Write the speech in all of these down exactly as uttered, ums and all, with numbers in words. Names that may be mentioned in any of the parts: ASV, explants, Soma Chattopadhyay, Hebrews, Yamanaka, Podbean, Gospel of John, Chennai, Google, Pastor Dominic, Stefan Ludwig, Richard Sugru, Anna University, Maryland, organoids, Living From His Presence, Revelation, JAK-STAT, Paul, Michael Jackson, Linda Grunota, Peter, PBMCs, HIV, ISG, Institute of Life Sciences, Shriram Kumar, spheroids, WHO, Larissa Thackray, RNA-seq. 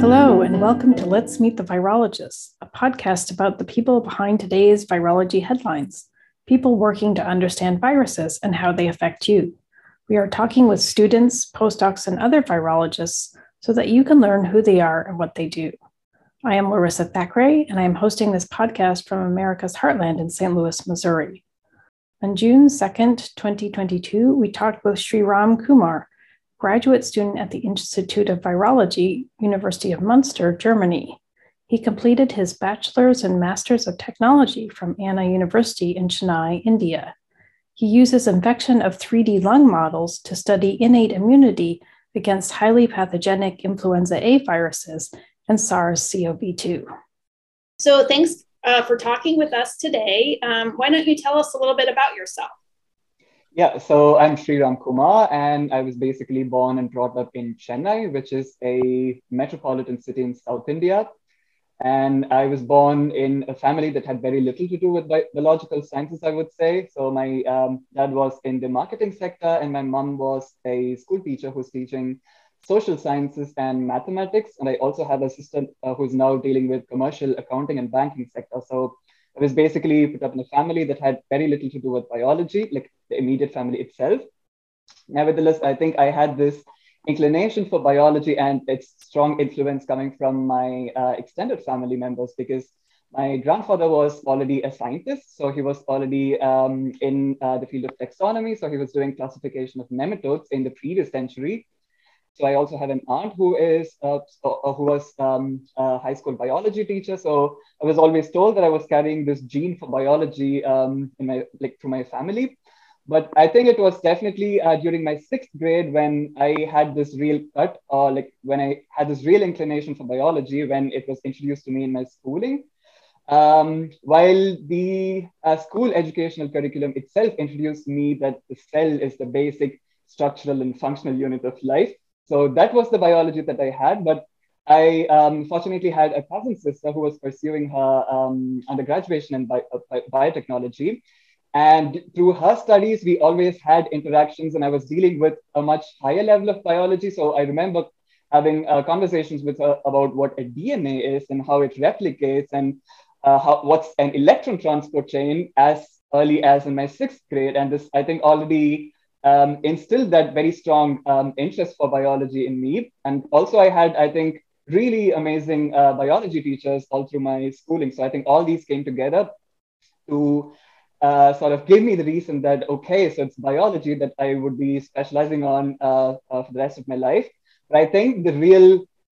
Hello, and welcome to Let's Meet the Virologists, a podcast about the people behind today's virology headlines, people working to understand viruses and how they affect you. We are talking with students, postdocs, and other virologists so that you can learn who they are and what they do. I am Larissa Thackray, and I am hosting this podcast from America's Heartland in Saint Louis, Missouri. On June second, twenty twenty-two, we talked with Shriram Kumar, graduate student at the Institute of Virology, University of Münster, Germany. He completed his bachelor's and master's of technology from Anna University in Chennai, India. He uses infection of three D lung models to study innate immunity against highly pathogenic influenza A viruses and SARS C O V two. So thanks Uh, for talking with us today. Um, why don't you tell us a little bit about yourself? Yeah, so I'm Shriram Kumar, and I was basically born and brought up in Chennai, which is a metropolitan city in South India. And I was born in a family that had very little to do with biological sciences, I would say. So my um, dad was in the marketing sector, and my mom was a school teacher who's teaching social sciences and mathematics. And I also have a sister uh, who's now dealing with commercial accounting and banking sector. So I was basically put up in a family that had very little to do with biology, like the immediate family itself. Nevertheless, I think I had this inclination for biology and its strong influence coming from my uh, extended family members, because my grandfather was already a scientist. So he was already um, in uh, the field of taxonomy. So he was doing classification of nematodes in the previous century. So I also have an aunt who is uh, who was um, a high school biology teacher. So I was always told that I was carrying this gene for biology um, in my like through my family. But I think it was definitely uh, during my sixth grade when I had this real cut, or like when I had this real inclination for biology when it was introduced to me in my schooling. Um, while the uh, school educational curriculum itself introduced me that the cell is the basic structural and functional unit of life. So that was the biology that I had, but I um, fortunately had a cousin sister who was pursuing her um, undergraduate in bi- bi- biotechnology. And through her studies, we always had interactions, and I was dealing with a much higher level of biology. So I remember having uh, conversations with her about what a D N A is and how it replicates, and uh, how, what's an electron transport chain as early as in my sixth grade. And this, I think, already Um, instilled that very strong um, interest for biology in me. And also I had, I think, really amazing uh, biology teachers all through my schooling. So I think all these came together to uh, sort of give me the reason that, okay, so it's biology that I would be specializing on uh, uh, for the rest of my life. But I think the real,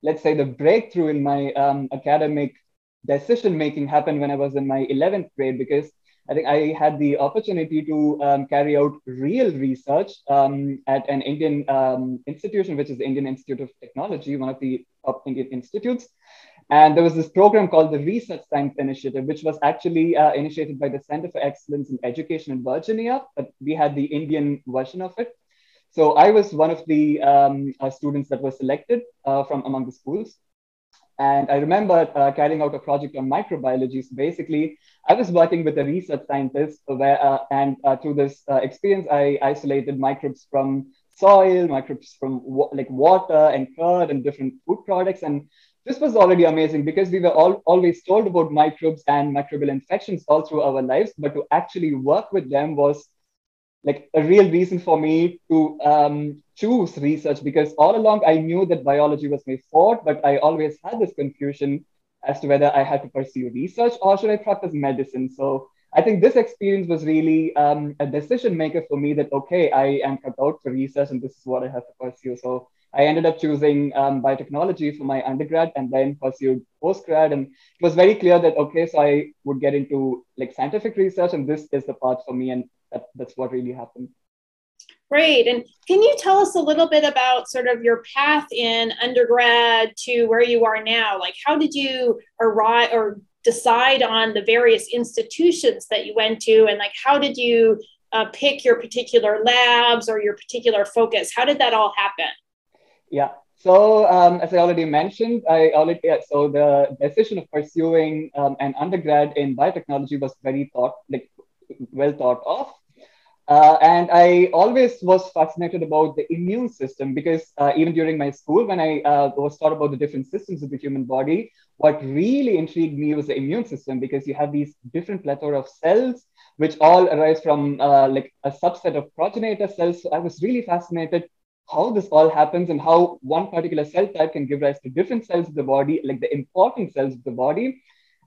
let's say the breakthrough in my um, academic decision-making happened when I was in my eleventh grade, because I think I had the opportunity to um, carry out real research um, at an Indian um, institution, which is the Indian Institute of Technology, one of the top Indian institutes. And there was this program called the Research Science Initiative, which was actually uh, initiated by the Center for Excellence in Education in Virginia, but we had the Indian version of it. So I was one of the um, uh, students that was selected uh, from among the schools. And I remember uh, carrying out a project on microbiology. So basically, I was working with a research scientist where, uh, and uh, through this uh, experience, I isolated microbes from soil, microbes from wa- like water and curd and different food products. And this was already amazing because we were all always told about microbes and microbial infections all through our lives, but to actually work with them was like a real reason for me to um, choose research, because all along I knew that biology was my forte, but I always had this confusion as to whether I had to pursue research or should I practice medicine. So I think this experience was really um, a decision maker for me that, okay, I am cut out for research and this is what I have to pursue. So I ended up choosing um, biotechnology for my undergrad and then pursued postgrad. And it was very clear that, okay, so I would get into like scientific research and this is the path for me. And That, that's what really happened. Great. And can you tell us a little bit about sort of your path in undergrad to where you are now? Like, how did you arrive or decide on the various institutions that you went to? And like, how did you uh, pick your particular labs or your particular focus? How did that all happen? Yeah. So um, as I already mentioned, I already yeah, so the decision of pursuing um, an undergrad in biotechnology was very thought like well thought of. Uh, and I always was fascinated about the immune system because uh, even during my school, when I uh, was taught about the different systems of the human body, what really intrigued me was the immune system, because you have these different plethora of cells, which all arise from uh, like a subset of progenitor cells. So I was really fascinated how this all happens and how one particular cell type can give rise to different cells of the body, like the important cells of the body.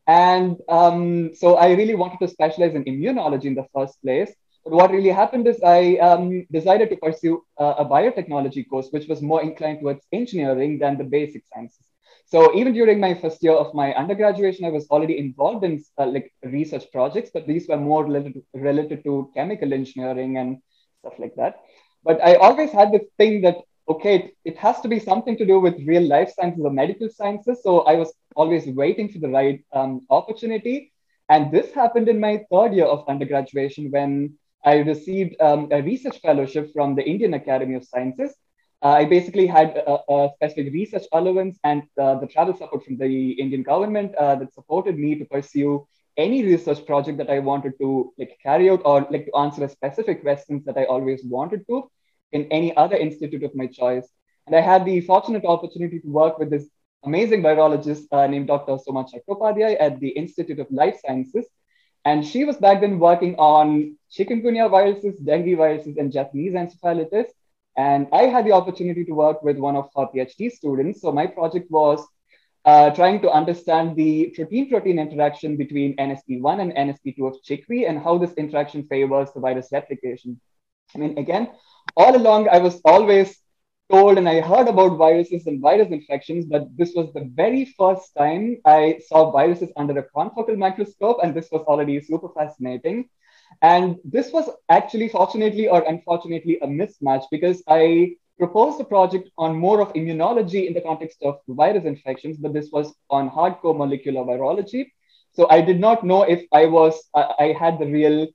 And um, so I really wanted to specialize in immunology in the first place. But what really happened is I um, decided to pursue uh, a biotechnology course, which was more inclined towards engineering than the basic sciences. So even during my first year of my undergraduate, I was already involved in uh, like research projects, but these were more related to, related to chemical engineering and stuff like that. But I always had this thing that, okay, it, it has to be something to do with real life sciences or medical sciences. So I was always waiting for the right um, opportunity. And this happened in my third year of undergraduate when I received um, a research fellowship from the Indian Academy of Sciences. Uh, I basically had a, a specific research allowance and uh, the travel support from the Indian government uh, that supported me to pursue any research project that I wanted to like carry out, or like to answer a specific questions that I always wanted to in any other institute of my choice. And I had the fortunate opportunity to work with this amazing virologist uh, named Doctor Soma Chattopadhyay at the Institute of Life Sciences. And she was back then working on chikungunya viruses, dengue viruses, and Japanese encephalitis. And I had the opportunity to work with one of her PhD students. So my project was uh, trying to understand the protein-protein interaction between N S P one and N S P two of chickpea and how this interaction favors the virus replication. I mean, again, all along, I was always told and I heard about viruses and virus infections, but this was the very first time I saw viruses under a confocal microscope, and this was already super fascinating. And this was actually, fortunately or unfortunately, a mismatch, because I proposed a project on more of immunology in the context of virus infections, but this was on hardcore molecular virology. So I did not know if I was, I had the real,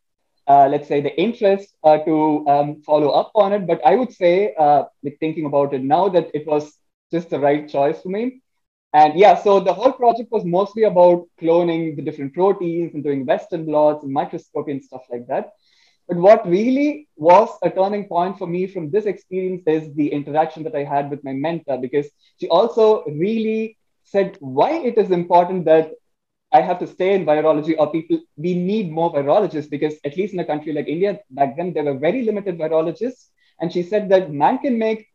uh, let's say, the interest uh, to um, follow up on it. But I would say, uh, like thinking about it now, that it was just the right choice for me. And yeah, so the whole project was mostly about cloning the different proteins and doing Western blots and microscopy and stuff like that. But what really was a turning point for me from this experience is the interaction that I had with my mentor, because she also really said why it is important that I have to stay in virology, or people, we need more virologists, because at least in a country like India, back then there were very limited virologists. And she said that man can make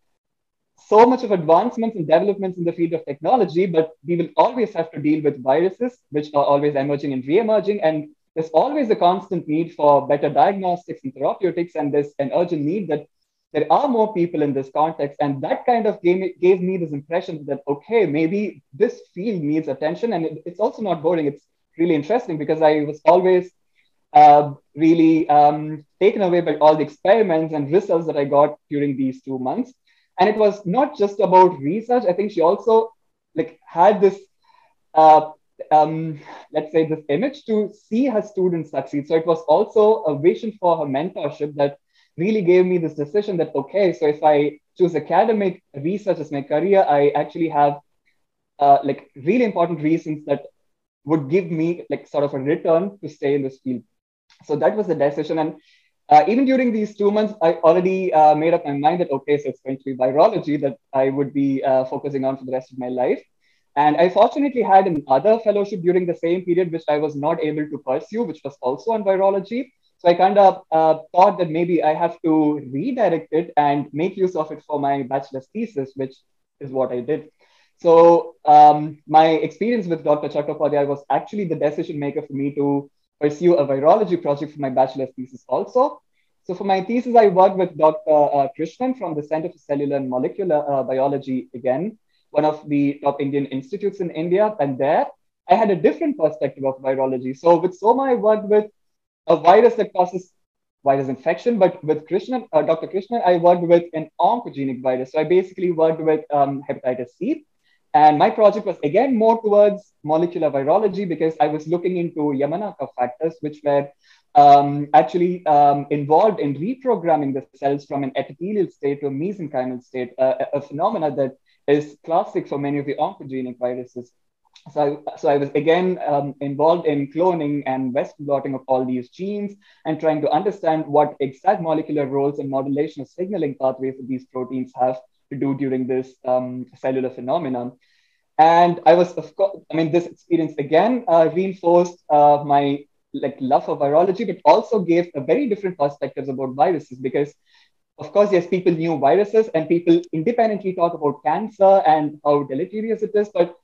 so much of advancements and developments in the field of technology, but we will always have to deal with viruses, which are always emerging and re-emerging. And there's always a constant need for better diagnostics and therapeutics. And there's an urgent need that there are more people in this context. And that kind of gave, gave me this impression that, okay, maybe this field needs attention. And it, it's also not boring. It's really interesting, because I was always uh, really um, taken away by all the experiments and results that I got during these two months. And it was not just about research. I think she also like had this, uh, um, let's say, this image to see her students succeed. So it was also a vision for her mentorship that really gave me this decision that, okay, so if I choose academic research as my career, I actually have uh, like really important reasons that would give me like sort of a return to stay in this field. So that was the decision. And Uh, even during these two months, I already uh, made up my mind that, okay, so it's going to be virology that I would be uh, focusing on for the rest of my life. And I fortunately had another fellowship during the same period, which I was not able to pursue, which was also on virology. So I kind of uh, thought that maybe I have to redirect it and make use of it for my bachelor's thesis, which is what I did. So um, my experience with Doctor Chattopadhyay was actually the decision maker for me to pursue a virology project for my bachelor's thesis also. So for my thesis, I worked with Doctor Uh, Krishnan from the Center for Cellular and Molecular uh, Biology, again, one of the top Indian institutes in India. And there, I had a different perspective of virology. So with Soma, I worked with a virus that causes virus infection. But with Krishnan, uh, Doctor Krishnan, I worked with an oncogenic virus. So I basically worked with um, hepatitis C. And my project was, again, more towards molecular virology, because I was looking into Yamanaka factors, which were um, actually um, involved in reprogramming the cells from an epithelial state to a mesenchymal state, uh, a phenomena that is classic for many of the oncogenic viruses. So I, so I was again um, involved in cloning and Western blotting of all these genes and trying to understand what exact molecular roles and modulation of signaling pathways of these proteins have to do during this um, cellular phenomenon. And I was, of course, I mean, this experience again uh, reinforced uh, my like love for virology, but also gave a very different perspectives about viruses because, of course, yes, people knew viruses and people independently talk about cancer and how deleterious it is, but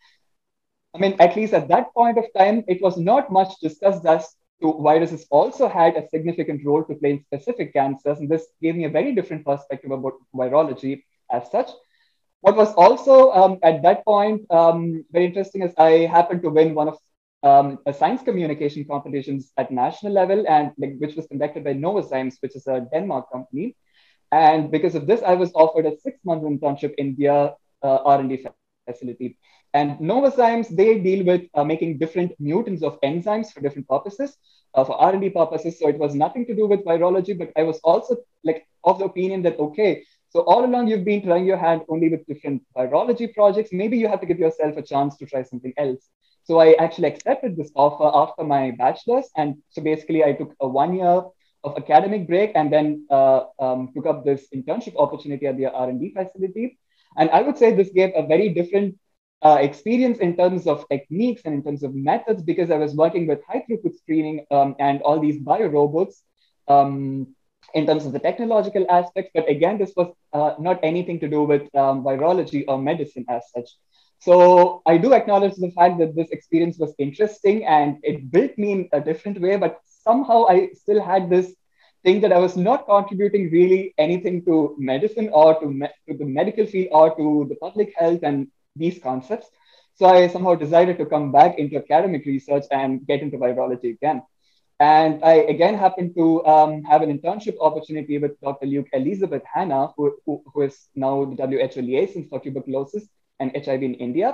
I mean, at least at that point of time, it was not much discussed as to viruses also had a significant role to play in specific cancers. And this gave me a very different perspective about virology as such. What was also um, at that point um, very interesting is I happened to win one of um, a science communication competitions at national level, and like, which was conducted by Novozymes, which is a Denmark company. And because of this, I was offered a six-month internship in their uh, R and D facility. And Novozymes, they deal with uh, making different mutants of enzymes for different purposes, uh, for R and D purposes. So it was nothing to do with virology, but I was also like of the opinion that, okay, so all along you've been trying your hand only with different virology projects. Maybe you have to give yourself a chance to try something else. So I actually accepted this offer after my bachelor's. And so basically I took a one year of academic break and then uh, um, took up this internship opportunity at the R and D facility. And I would say this gave a very different Uh, experience in terms of techniques and in terms of methods, because I was working with high throughput screening um, and all these biorobots um, in terms of the technological aspects. But again, this was uh, not anything to do with um, virology or medicine as such. So I do acknowledge the fact that this experience was interesting and it built me in a different way, but somehow I still had this thing that I was not contributing really anything to medicine or to, me to the medical field or to the public health and these concepts. So I somehow decided to come back into academic research and get into virology again. And I again happened to um, have an internship opportunity with Doctor Luke Elizabeth Hanna, who, who, who is now the W H O liaison for tuberculosis and H I V in India.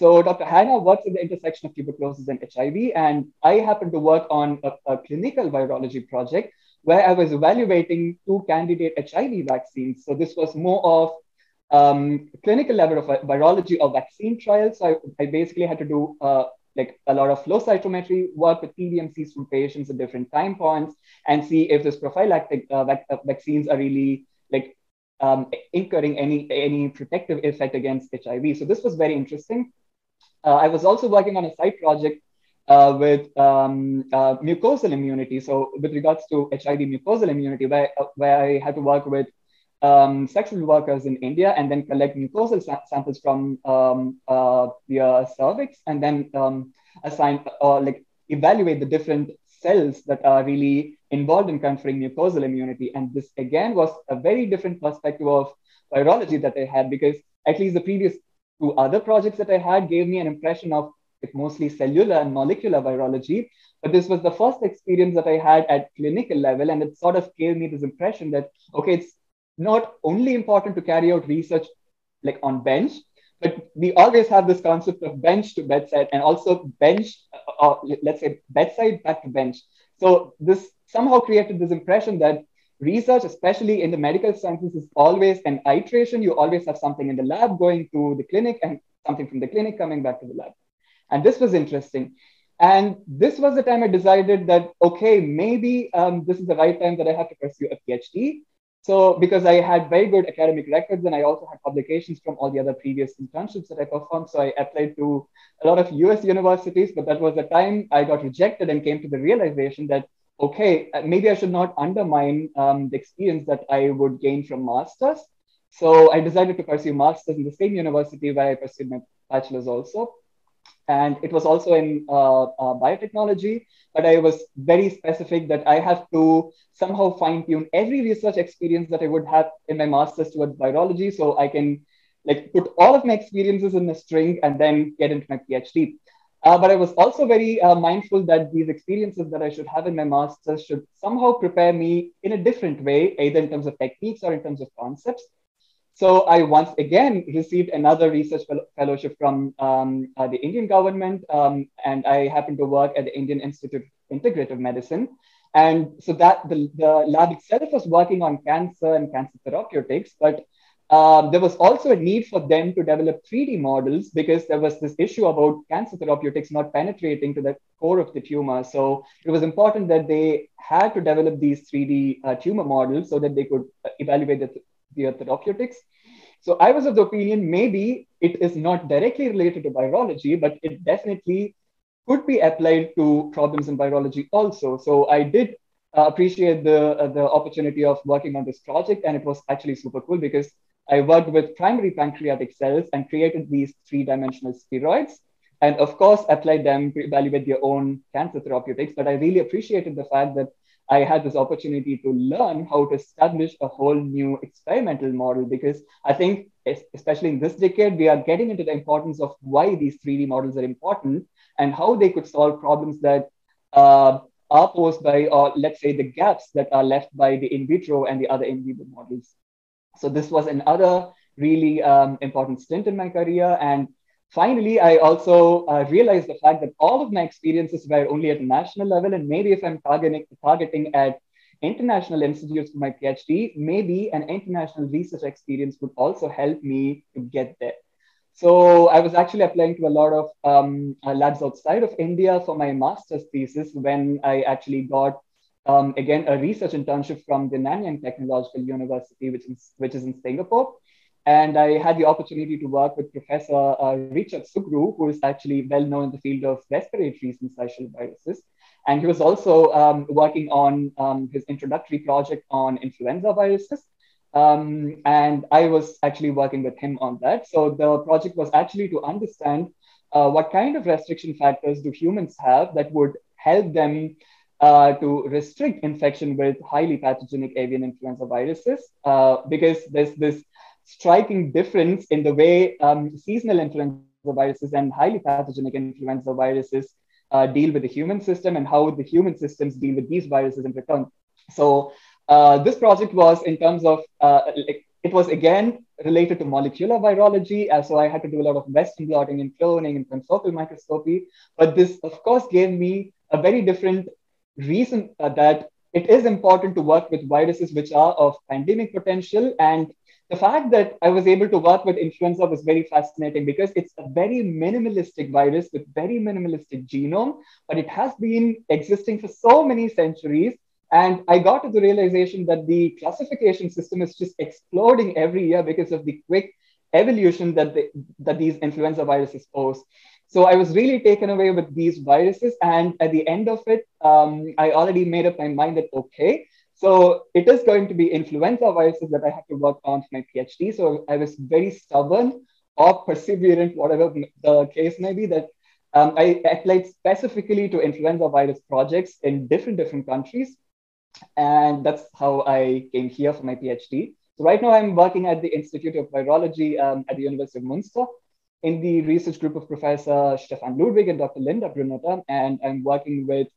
So Doctor Hanna works at the intersection of tuberculosis and H I V. And I happened to work on a, a clinical virology project where I was evaluating two candidate H I V vaccines. So this was more of Um, clinical level of virology or vaccine trials. So I, I basically had to do uh, like a lot of flow cytometry work with P B M Cs from patients at different time points and see if those prophylactic uh, vac vaccines are really like um, incurring any, any protective effect against H I V. So this was very interesting. Uh, I was also working on a side project uh, with um, uh, mucosal immunity. So with regards to H I V mucosal immunity, where, where I had to work with Um, sexual workers in India and then collect mucosal sa samples from um, uh, their cervix and then um, assign or uh, like evaluate the different cells that are really involved in conferring mucosal immunity. And this again was a very different perspective of virology that I had, because at least the previous two other projects that I had gave me an impression of like, mostly cellular and molecular virology. But this was the first experience that I had at clinical level, and it sort of gave me this impression that, okay, it's not only important to carry out research like on bench, but we always have this concept of bench to bedside and also bench, or let's say bedside back to bench. So this somehow created this impression that research, especially in the medical sciences, is always an iteration. You always have something in the lab going to the clinic and something from the clinic coming back to the lab. And this was interesting. And this was the time I decided that, okay, maybe um, this is the right time that I have to pursue a PhD. So because I had very good academic records and I also had publications from all the other previous internships that I performed. So I applied to a lot of U S universities, but that was the time I got rejected and came to the realization that, okay, maybe I should not undermine um, the experience that I would gain from masters. So I decided to pursue masters in the same university where I pursued my bachelor's also. And it was also in uh, uh, biotechnology, but I was very specific that I have to somehow fine tune every research experience that I would have in my master's towards virology. So I can like put all of my experiences in a string and then get into my PhD. Uh, but I was also very uh, mindful that these experiences that I should have in my master's should somehow prepare me in a different way, either in terms of techniques or in terms of concepts. So I once again received another research fellowship from um, uh, the Indian government, um, and I happened to work at the Indian Institute of Integrative Medicine. And so that the, the lab itself was working on cancer and cancer therapeutics, but Um, there was also a need for them to develop three D models because there was this issue about cancer therapeutics not penetrating to the core of the tumor. So it was important that they had to develop these three D uh, tumor models so that they could evaluate the, th the therapeutics. So I was of the opinion, maybe it is not directly related to virology, but it definitely could be applied to problems in virology also. So I did uh, appreciate the, uh, the opportunity of working on this project, and it was actually super cool because I worked with primary pancreatic cells and created these three-dimensional spheroids, and of course applied them to evaluate their own cancer therapeutics. But I really appreciated the fact that I had this opportunity to learn how to establish a whole new experimental model, because I think, especially in this decade, we are getting into the importance of why these three D models are important and how they could solve problems that uh, are posed by, or let's say, the gaps that are left by the in vitro and the other in vivo models. So this was another really um, important stint in my career. And finally, I also uh, realized the fact that all of my experiences were only at a national level. And maybe if I'm targeting, targeting at international institutes for my PhD, maybe an international research experience would also help me to get there. So I was actually applying to a lot of um, labs outside of India for my master's thesis when I actually got Um, again, a research internship from the Nanyang Technological University, which is, which is in Singapore. And I had the opportunity to work with Professor uh, Richard Sugru, who is actually well known in the field of respiratory syncytial viruses. And he was also um, working on um, his introductory project on influenza viruses. Um, and I was actually working with him on that. So the project was actually to understand uh, what kind of restriction factors do humans have that would help them Uh, to restrict infection with highly pathogenic avian influenza viruses, uh, because there's this striking difference in the way um, seasonal influenza viruses and highly pathogenic influenza viruses uh, deal with the human system and how the human systems deal with these viruses in return. So uh, this project was in terms of, uh, it was again related to molecular virology. Uh, so I had to do a lot of Western blotting and cloning and confocal microscopy. But this, of course, gave me a very different reason uh, that it is important to work with viruses which are of pandemic potential. And the fact that I was able to work with influenza was very fascinating because it's a very minimalistic virus with very minimalistic genome, but it has been existing for so many centuries. And I got to the realization that the classification system is just exploding every year because of the quick evolution that, they, that these influenza viruses pose. So I was really taken away with these viruses. And at the end of it, um, I already made up my mind that, okay, so it is going to be influenza viruses that I have to work on for my PhD. So I was very stubborn or perseverant, whatever the case may be, that um, I applied specifically to influenza virus projects in different, different countries. And that's how I came here for my PhD. So right now I'm working at the Institute of Virology um, at the University of Münster, in the research group of Professor Stefan Ludwig and Doctor Linda Grunota, and I'm working with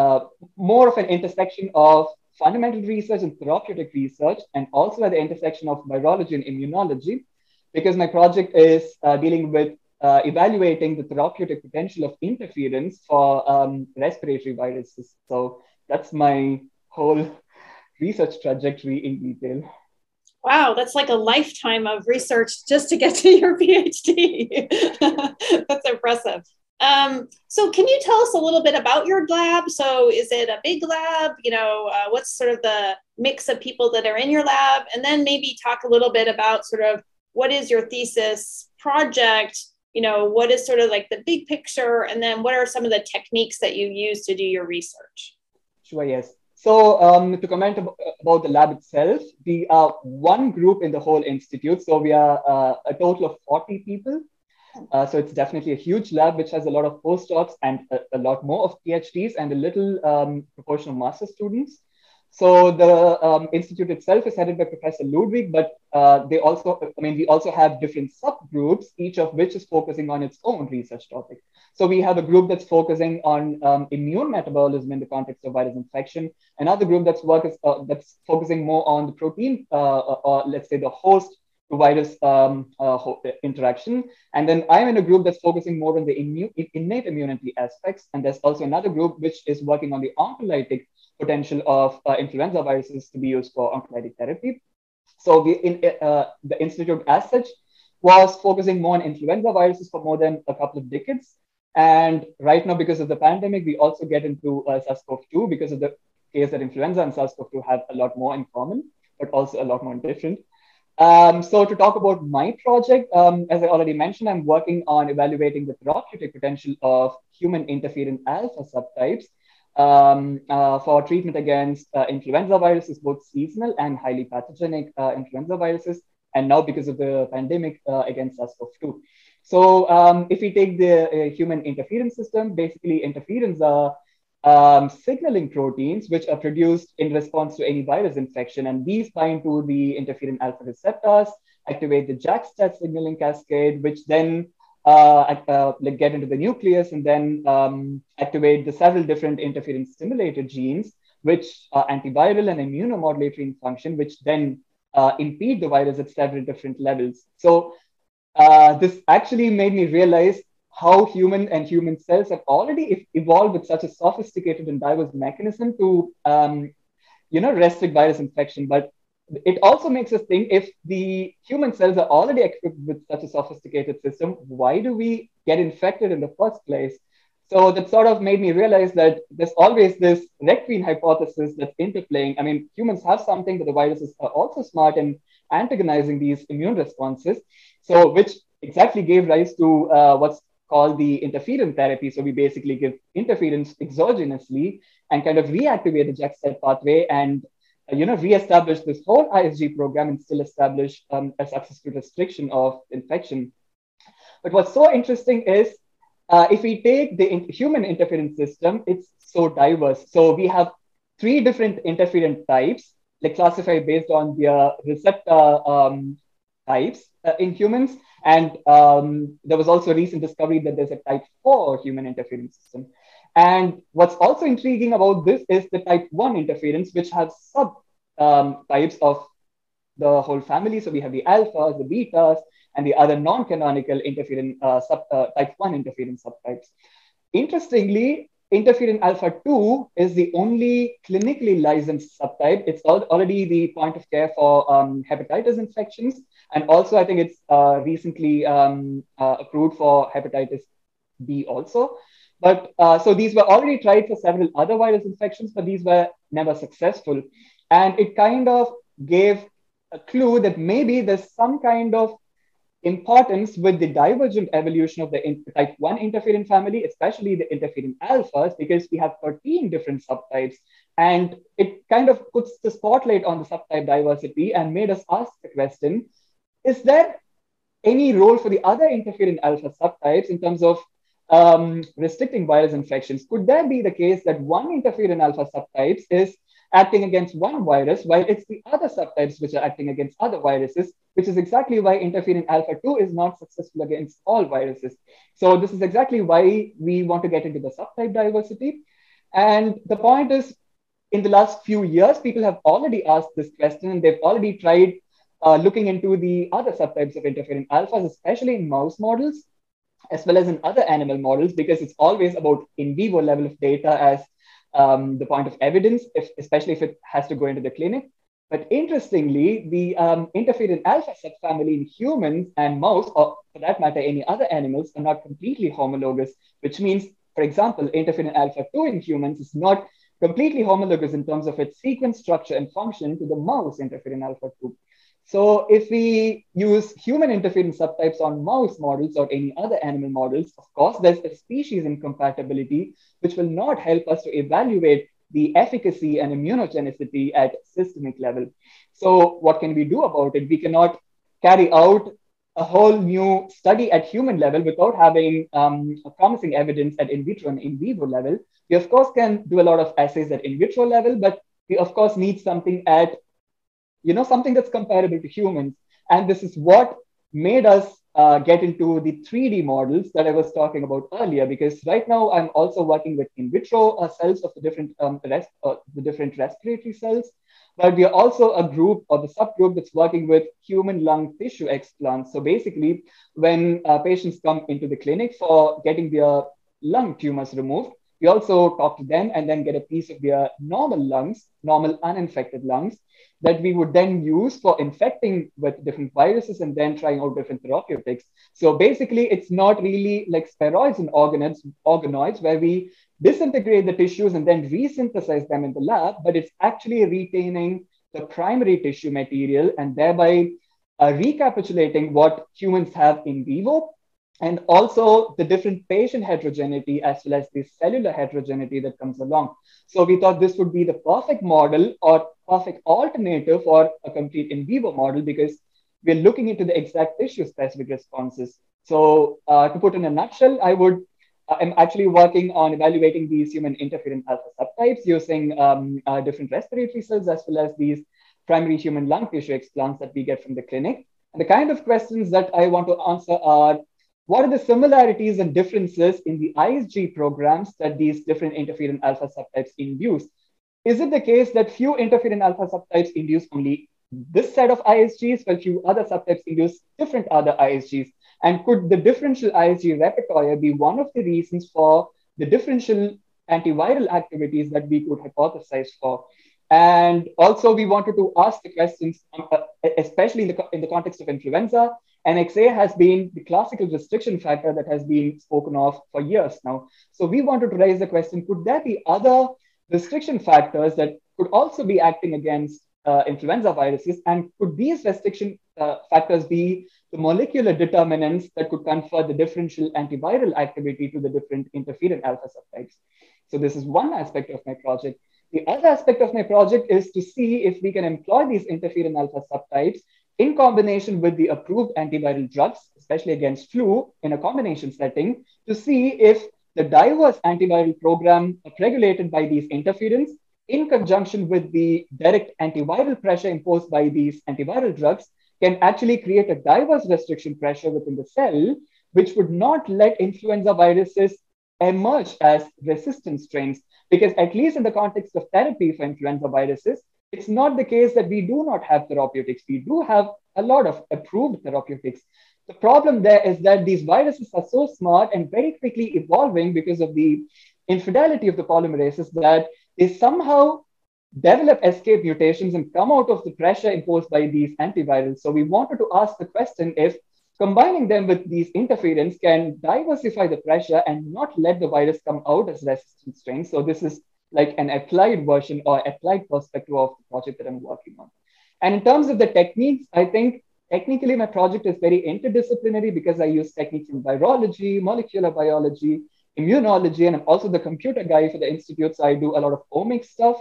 uh, more of an intersection of fundamental research and therapeutic research, and also at the intersection of virology and immunology, because my project is uh, dealing with uh, evaluating the therapeutic potential of interference for um, respiratory viruses. So that's my whole research trajectory in detail. Wow, that's like a lifetime of research just to get to your PhD. That's impressive. Um, so can you tell us a little bit about your lab? So is it a big lab? You know, uh, what's sort of the mix of people that are in your lab? And then maybe talk a little bit about sort of what is your thesis project? You know, what is sort of like the big picture? And then what are some of the techniques that you use to do your research? Sure, yes. So um, to comment ab about the lab itself, we are one group in the whole institute. So we are uh, a total of forty people. Uh, so it's definitely a huge lab, which has a lot of postdocs and a, a lot more of PhDs and a little um, proportion of master's students. So the um, institute itself is headed by Professor Ludwig, but uh, they also, I mean, we also have different subgroups, each of which is focusing on its own research topic. So we have a group that's focusing on um, immune metabolism in the context of virus infection, another group that's, work is, uh, that's focusing more on the protein, uh, or, or let's say the host to virus um, uh, interaction. And then I'm in a group that's focusing more on the immu innate immunity aspects. And there's also another group which is working on the oncolytic potential of uh, influenza viruses to be used for oncolytic therapy. So we, in, uh, the institute as such was focusing more on influenza viruses for more than a couple of decades. And right now, because of the pandemic, we also get into uh, SARS CoV two because of the case that influenza and SARS CoV two have a lot more in common, but also a lot more different. Um, so to talk about my project, um, as I already mentioned, I'm working on evaluating the therapeutic potential of human interferon alpha subtypes um, uh, for treatment against uh, influenza viruses, both seasonal and highly pathogenic uh, influenza viruses, and now because of the pandemic uh, against SARS CoV two. So um, if we take the uh, human interferon system, basically interferons are Um, signaling proteins which are produced in response to any virus infection, and these bind to the interferon alpha receptors, activate the JAK STAT signaling cascade, which then uh, uh, like get into the nucleus and then um, activate the several different interferon stimulator genes, which are antiviral and immunomodulatory in function, which then uh, impede the virus at several different levels. So uh, this actually made me realize how human and human cells have already evolved with such a sophisticated and diverse mechanism to, um, you know, restrict virus infection. But it also makes us think, if the human cells are already equipped with such a sophisticated system, why do we get infected in the first place? So that sort of made me realize that there's always this Requeen hypothesis that's interplaying. I mean, humans have something, but the viruses are also smart in antagonizing these immune responses. So which exactly gave rise to uh, what's called the interferon therapy. So we basically give interference exogenously and kind of reactivate the JAK-STAT pathway and, you know, reestablish this whole I S G program and still establish um, a successful restriction of infection. But what's so interesting is uh, if we take the in human interferon system, it's so diverse. So we have three different interferon types, like classified based on their receptor um, types uh, in humans. And um, there was also a recent discovery that there's a type four human interferon system. And what's also intriguing about this is the type one interference, which have sub um, types of the whole family. So we have the alphas, the betas, and the other non-canonical interferon uh, sub, uh, type one interferon subtypes. Interestingly, interferon alpha two is the only clinically licensed subtype. It's al already the point of care for um, hepatitis infections. And also, I think it's uh, recently um, uh, approved for hepatitis B also. But uh, so these were already tried for several other virus infections, but these were never successful. And it kind of gave a clue that maybe there's some kind of importance with the divergent evolution of the type one interferon family, especially the interferon alphas, because we have thirteen different subtypes. And it kind of puts the spotlight on the subtype diversity and made us ask the question, is there any role for the other interferon alpha subtypes in terms of um, restricting virus infections? Could that be the case that one interferon alpha subtypes is acting against one virus, while it's the other subtypes which are acting against other viruses, which is exactly why interferon alpha two is not successful against all viruses. So this is exactly why we want to get into the subtype diversity. And the point is, in the last few years, people have already asked this question, and they've already tried uh, looking into the other subtypes of interferon alphas, especially in mouse models, as well as in other animal models, because it's always about in vivo level of data as Um, the point of evidence, if, especially if it has to go into the clinic. But interestingly, the um, interferon alpha subfamily in humans and mouse, or for that matter, any other animals, are not completely homologous, which means, for example, interferon alpha two in humans is not completely homologous in terms of its sequence, structure, and function to the mouse interferon alpha two. So if we use human interferon subtypes on mouse models or any other animal models, of course, there's a species incompatibility, which will not help us to evaluate the efficacy and immunogenicity at systemic level. So what can we do about it? We cannot carry out a whole new study at human level without having um, promising evidence at in vitro and in vivo level. We, of course, can do a lot of assays at in vitro level, but we, of course, need something at you know, something that's comparable to humans. And this is what made us uh, get into the three D models that I was talking about earlier, because right now I'm also working with in vitro uh, cells of the different, um, res uh, the different respiratory cells, but we are also a group or the subgroup that's working with human lung tissue explants. So basically when uh, patients come into the clinic for getting their lung tumors removed, We also talk to them and then get a piece of their normal lungs, normal uninfected lungs, that we would then use for infecting with different viruses and then trying out different therapeutics. So basically, it's not really like spheroids and organoids, organoids where we disintegrate the tissues and then resynthesize them in the lab, but it's actually retaining the primary tissue material and thereby uh, recapitulating what humans have in vivo, and also the different patient heterogeneity as well as the cellular heterogeneity that comes along. So we thought this would be the perfect model or perfect alternative for a complete in vivo model because we're looking into the exact tissue-specific responses. So uh, to put in a nutshell, I would, I'm actually working on evaluating these human interferon alpha subtypes using um, uh, different respiratory cells as well as these primary human lung tissue explants that we get from the clinic. And the kind of questions that I want to answer are, what are the similarities and differences in the I S G programs that these different interferon alpha subtypes induce? Is it the case that few interferon alpha subtypes induce only this set of I S Gs, while few other subtypes induce different other I S Gs? And could the differential I S G repertoire be one of the reasons for the differential antiviral activities that we could hypothesize for? And also, we wanted to ask the questions, especially in the, in the context of influenza. N X A has been the classical restriction factor that has been spoken of for years now. So we wanted to raise the question, could there be other restriction factors that could also be acting against uh, influenza viruses? And could these restriction uh, factors be the molecular determinants that could confer the differential antiviral activity to the different interferon alpha subtypes? So this is one aspect of my project. The other aspect of my project is to see if we can employ these interferon alpha subtypes in combination with the approved antiviral drugs, especially against flu, in a combination setting, to see if the diverse antiviral program regulated by these interferons, in conjunction with the direct antiviral pressure imposed by these antiviral drugs, can actually create a diverse restriction pressure within the cell, which would not let influenza viruses emerge as resistant strains. Because at least in the context of therapy for influenza viruses, it's not the case that we do not have therapeutics. We do have a lot of approved therapeutics. The problem there is that these viruses are so smart and very quickly evolving because of the infidelity of the polymerases that they somehow develop escape mutations and come out of the pressure imposed by these antivirals. So we wanted to ask the question if combining them with these interferons can diversify the pressure and not let the virus come out as resistant strains. So this is like an applied version or applied perspective of the project that I'm working on. And in terms of the techniques, I think technically my project is very interdisciplinary because I use techniques in virology, molecular biology, immunology, and I'm also the computer guy for the institute. So I do a lot of omics stuff.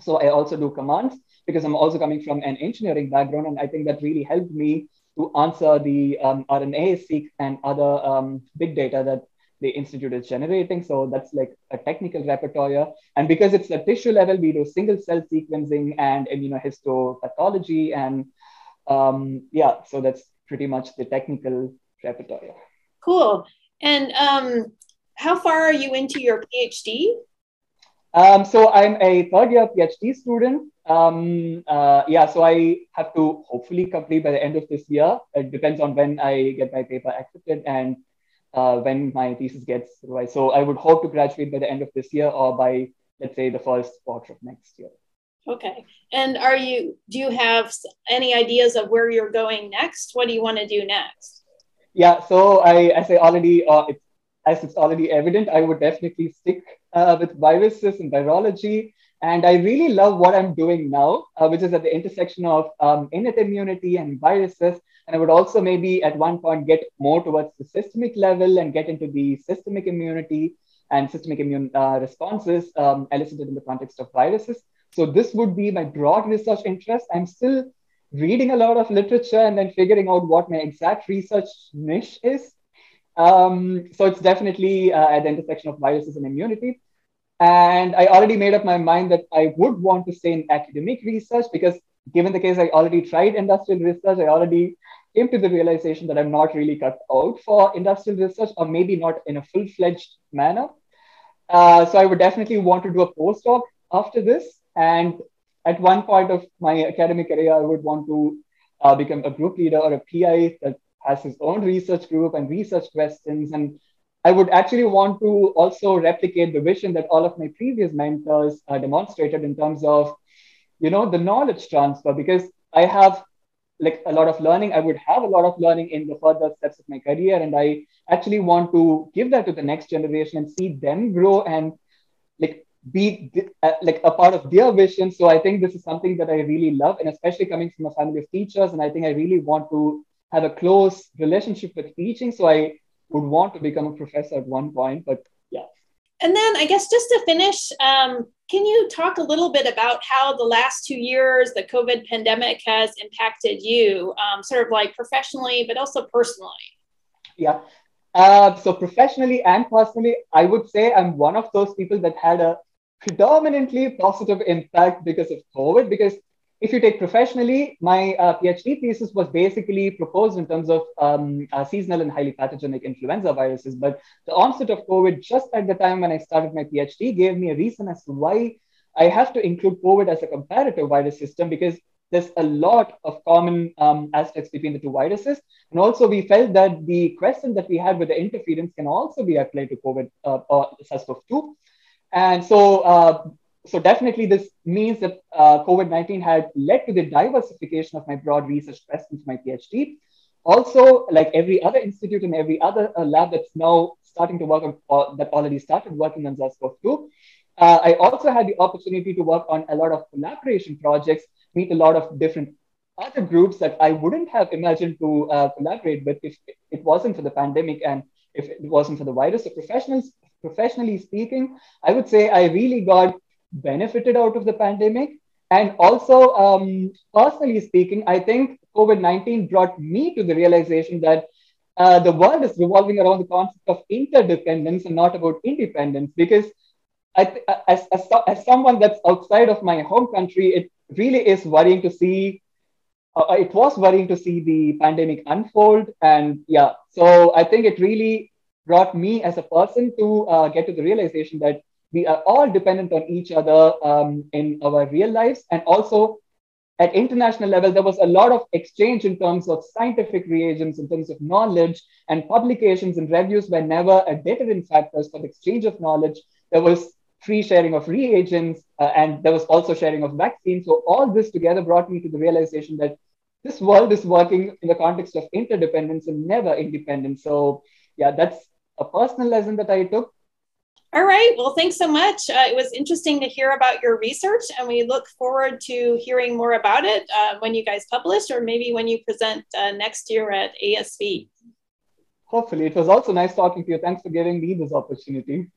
So I also do commands because I'm also coming from an engineering background. And I think that really helped me to answer the um, R N A-seq and other um, big data that the institute is generating. So that's like a technical repertoire. And because it's a tissue level, we do single cell sequencing and immunohistopathology. And um, yeah, so that's pretty much the technical repertoire. Cool. And um, how far are you into your PhD? Um, so I'm a third year PhD student. Um, uh, yeah, so I have to hopefully complete by the end of this year. It depends on when I get my paper accepted and uh, when my thesis gets revised. So I would hope to graduate by the end of this year or by, let's say, the first quarter of next year. Okay. And are you, do you have any ideas of where you're going next? What do you want to do next? Yeah, so I, as I already, uh, it's, as it's already evident, I would definitely stick Uh, with viruses and virology. And I really love what I'm doing now, uh, which is at the intersection of um, innate immunity and viruses. And I would also maybe at one point get more towards the systemic level and get into the systemic immunity and systemic immune uh, responses um, elicited in the context of viruses. So this would be my broad research interest. I'm still reading a lot of literature and then figuring out what my exact research niche is. Um, so it's definitely uh, at the intersection of viruses and immunity. And I already made up my mind that I would want to stay in academic research because given the case I already tried industrial research, I already came to the realization that I'm not really cut out for industrial research or maybe not in a full-fledged manner. Uh, so I would definitely want to do a postdoc after this. And at one point of my academic career, I would want to uh, become a group leader or a P I that has his own research group and research questions and I would actually want to also replicate the vision that all of my previous mentors uh, demonstrated in terms of, you know, the knowledge transfer, because I have like a lot of learning. I would have a lot of learning in the further steps of my career. And I actually want to give that to the next generation and see them grow and like be uh, like a part of their vision. So I think this is something that I really love, and especially coming from a family of teachers. And I think I really want to have a close relationship with teaching. So I would want to become a professor at one point, but yeah. And then I guess just to finish, um, can you talk a little bit about how the last two years, the COVID pandemic has impacted you, um, sort of like professionally, but also personally? Yeah. Uh, so professionally and personally, I would say I'm one of those people that had a predominantly positive impact because of COVID. Because if you take professionally, my uh, PhD thesis was basically proposed in terms of um, uh, seasonal and highly pathogenic influenza viruses. But the onset of COVID just at the time when I started my PhD gave me a reason as to why I have to include COVID as a comparative virus system, because there's a lot of common um, aspects between the two viruses. And also we felt that the question that we had with the interference can also be applied to COVID uh, or SARS CoV two. And so... Uh, So definitely this means that uh, COVID nineteen had led to the diversification of my broad research questions for my PhD. Also, like every other institute and every other uh, lab that's now starting to work on, uh, that already started working on SARS CoV two, uh, I also had the opportunity to work on a lot of collaboration projects, meet a lot of different other groups that I wouldn't have imagined to uh, collaborate with if it wasn't for the pandemic and if it wasn't for the virus. So professionals, professionally speaking, I would say I really got benefited out of the pandemic. And also, um, personally speaking, I think COVID nineteen brought me to the realization that uh, the world is revolving around the concept of interdependence and not about independence. Because I, as, as, as someone that's outside of my home country, it really is worrying to see, uh, it was worrying to see the pandemic unfold. And yeah, so I think it really brought me as a person to uh, get to the realization that we are all dependent on each other um, in our real lives. And also at international level, there was a lot of exchange in terms of scientific reagents, in terms of knowledge and publications and reviews were never a deterrent factor for the exchange of knowledge. There was free sharing of reagents uh, and there was also sharing of vaccines. So all this together brought me to the realization that this world is working in the context of interdependence and never independence. So yeah, that's a personal lesson that I took. All right. Well, thanks so much. Uh, it was interesting to hear about your research, and we look forward to hearing more about it uh, when you guys publish, or maybe when you present uh, next year at A S V. Hopefully. It was also nice talking to you. Thanks for giving me this opportunity.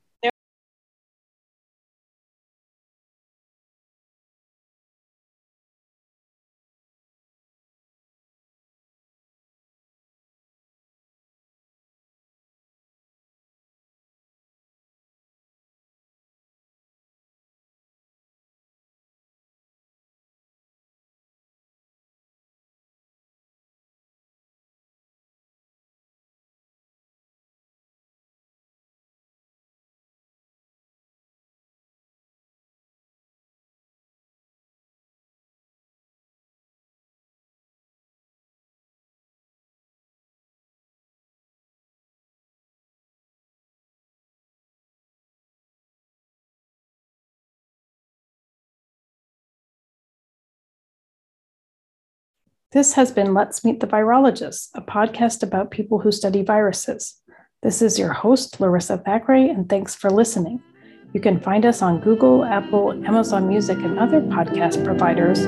This has been Let's Meet the Virologists, a podcast about people who study viruses. This is your host, Larissa Thackray, and thanks for listening. You can find us on Google, Apple, Amazon Music, and other podcast providers,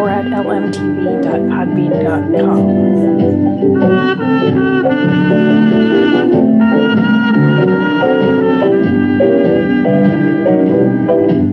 or at l m t v dot podbean dot com.